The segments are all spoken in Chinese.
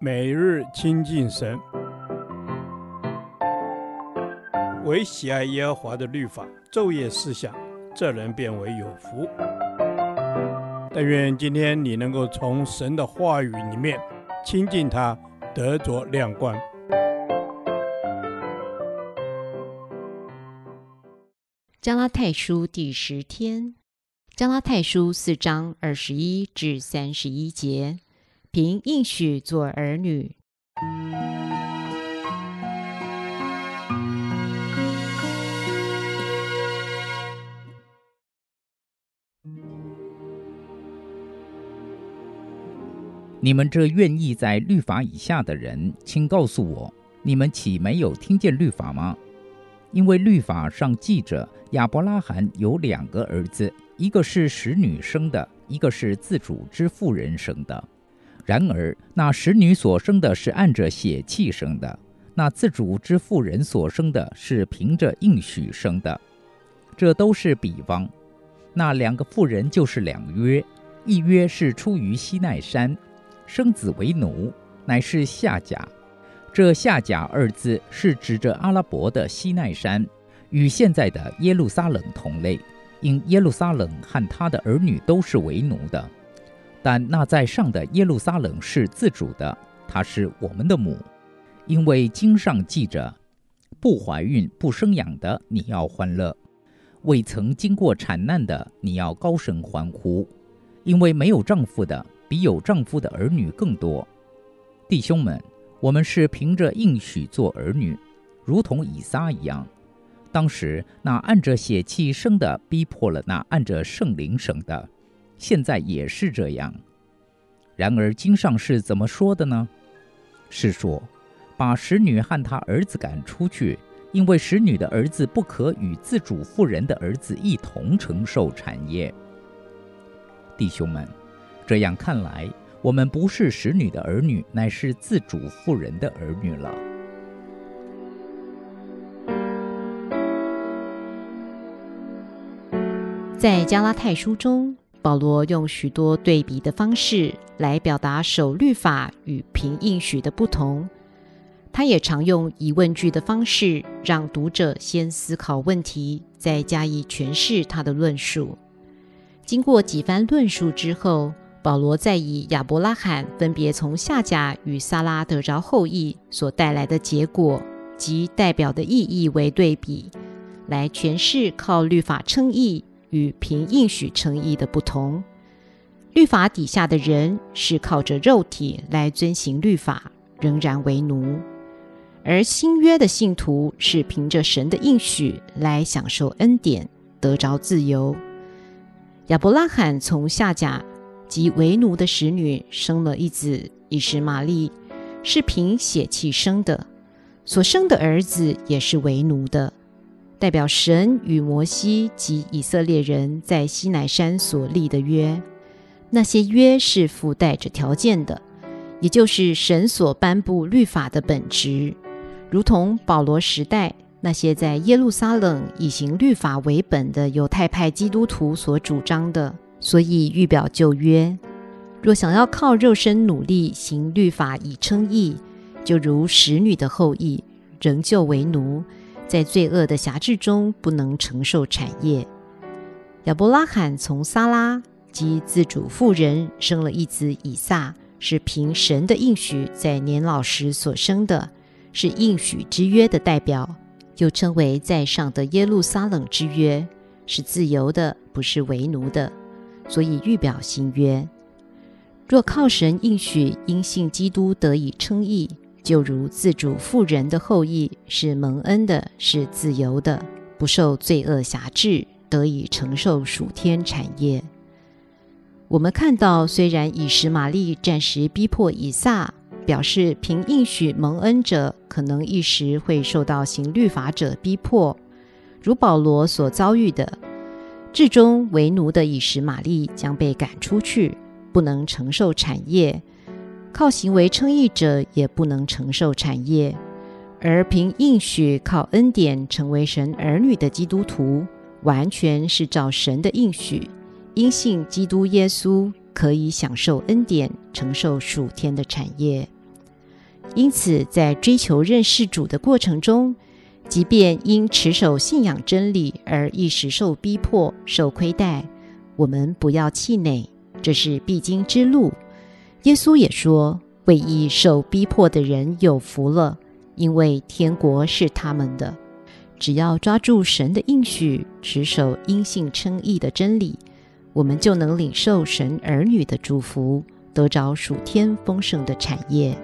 每日亲近神，唯喜爱耶和华的律法，昼夜思想，这人变为有福。但愿今天你能够从神的话语里面亲近他，得着亮光。加拉太书第10天，加拉太书4章21至31节，凭应许做儿女。你们这愿意在律法以下的人，请告诉我，你们岂没有听见律法吗？因为律法上记着，亚伯拉罕有2个儿子，一个是使女生的，一个是自主之妇人生的。然而那使女所生的是按着血气生的，那自主之妇人所生的是凭着应许生的。这都是比方，那2个妇人就是2约，一约是出于西奈山，生子为奴，乃是夏甲。这夏甲二字是指着阿拉伯的西奈山，与现在的耶路撒冷同类，因耶路撒冷和他的儿女都是为奴的。但那在上的耶路撒冷是自主的，她是我们的母，因为经上记着，不怀孕不生养的你要欢乐，未曾经过产难的你要高声欢呼，因为没有丈夫的比有丈夫的儿女更多。弟兄们，我们是凭着应许做儿女，如同以撒一样。当时那按着血气生的逼迫了那按着圣灵生的，现在也是这样。然而经上是怎么说的呢？是说，把使女和她儿子赶出去，因为使女的儿子不可与自主妇人的儿子一同承受产业。弟兄们，这样看来，我们不是使女的儿女，乃是自主妇人的儿女了。在加拉太书中，保罗用许多对比的方式来表达守律法与凭应许的不同。他也常用疑问句的方式，让读者先思考问题，再加以诠释他的论述。经过几番论述之后，保罗再以亚伯拉罕分别从夏甲与撒拉得着后裔所带来的结果及代表的意义为对比，来诠释靠律法称义与凭应许称义的不同。律法底下的人是靠着肉体来遵行律法，仍然为奴；而新约的信徒是凭着神的应许来享受恩典，得着自由。亚伯拉罕从夏甲及为奴的使女生了一子以实玛利，是凭血气生的，所生的儿子也是为奴的，代表神与摩西及以色列人在西乃山所立的约。那些约是附带着条件的，也就是神所颁布律法的本质，如同保罗时代那些在耶路撒冷以行律法为本的犹太派基督徒所主张的，所以预表旧约。若想要靠肉身努力行律法以称义，就如使女的后裔，仍旧为奴，在罪恶的辖制中不能承受产业。亚伯拉罕从撒拉及自主妇人生了一子以撒，是凭神的应许在年老时所生的，是应许之约的代表，又称为在上的耶路撒冷之约，是自由的，不是为奴的，所以预表新约。若靠神应许因信基督得以称义，就如自主妇人的后裔，是蒙恩的，是自由的，不受罪恶辖制，得以承受属天产业。我们看到，虽然以实玛利暂时逼迫以撒，表示凭应许蒙恩者可能一时会受到行律法者逼迫，如保罗所遭遇的，至终为奴的以实玛利将被赶出去，不能承受产业；靠行为称义者也不能承受产业。而凭应许靠恩典成为神儿女的基督徒，完全是照神的应许，因信基督耶稣可以享受恩典，承受属天的产业。因此，在追求认识主的过程中，即便因持守信仰真理而一时受逼迫、受亏待，我们不要气馁，这是必经之路。耶稣也说，为义受逼迫的人有福了，因为天国是他们的。只要抓住神的应许，持守因信称义的真理，我们就能领受神儿女的祝福，得着属天丰盛的产业。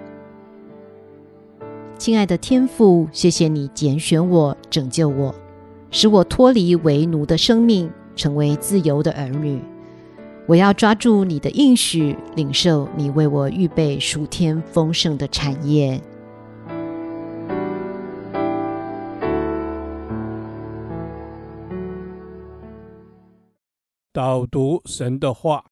亲爱的天父，谢谢你拣选我，拯救我，使我脱离为奴的生命，成为自由的儿女。我要抓住你的应许，领受你为我预备属天丰盛的产业。导读神的话，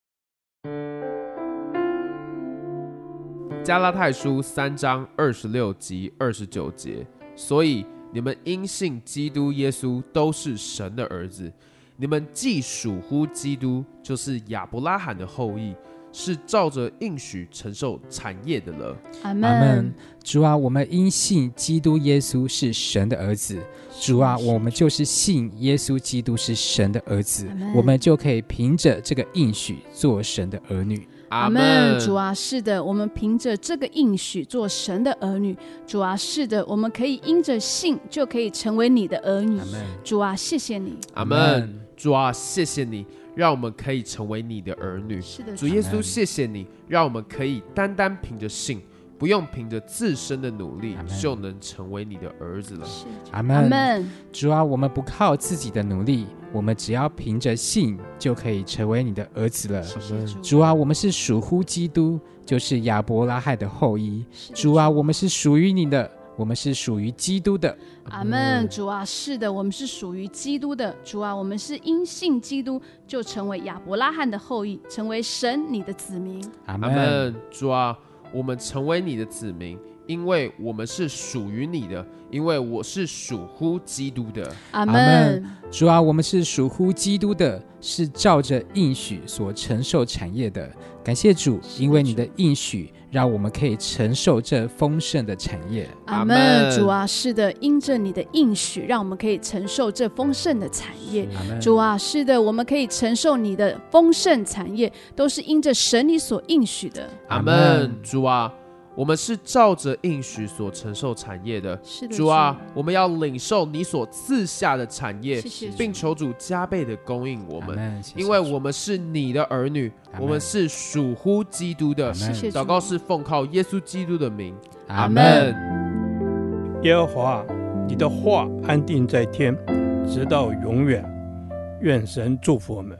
加拉太书3章26及29节，所以你们因信基督耶稣都是神的儿子，你们既属乎基督，就是亚伯拉罕的后裔，是照着应许承受产业的了。阿们。主啊，我们因信基督耶稣是神的儿子。主啊，我们就是信耶稣基督是神的儿子，我们就可以凭着这个应许做神的儿女。阿们。主啊，是的，我们凭着这个应许做神的儿女。主啊，是的，我们可以因着信就可以成为你的儿女。主啊，谢谢你。阿们。主啊，谢谢你，让我们可以成为你的儿女。是的，主耶稣，谢谢你，让我们可以单单凭着信，不用凭着自身的努力，就能成为你的儿子了。阿们。主啊，我们不靠自己的努力，我们只要凭着信就可以成为你的儿子了。主啊，我们是属乎基督，就是亚伯拉罕的后裔。主啊，我们是属于你的，我们是属于基督的。阿们。主啊，是的，我们是属于基督的。主啊，我们是因信基督就成为亚伯拉罕的后裔，成为神你的子民。阿们。主啊，我们成为你的子民，因为我们是属于你的，因为我是属乎基督的。阿们。主啊，我们是属乎基督的，是照着应许所承受产业的。感谢主，因为你的应许让我们可以承受这丰盛的产业。阿们。主啊，是的，因着你的应许，让我们可以承受这丰盛的产业。主啊，是的，我们可以承受你的丰盛产业，都是因着神你所应许的。阿们。主啊，我们是照着应许所承受产业的。主啊，我们要领受你所赐下的产业，并求主加倍的供应我们，因为我们是你的儿女，我们是属乎基督的。祷告是奉靠耶稣基督的名。阿们。耶和华，你的话安定在天，直到永远。愿神祝福我们。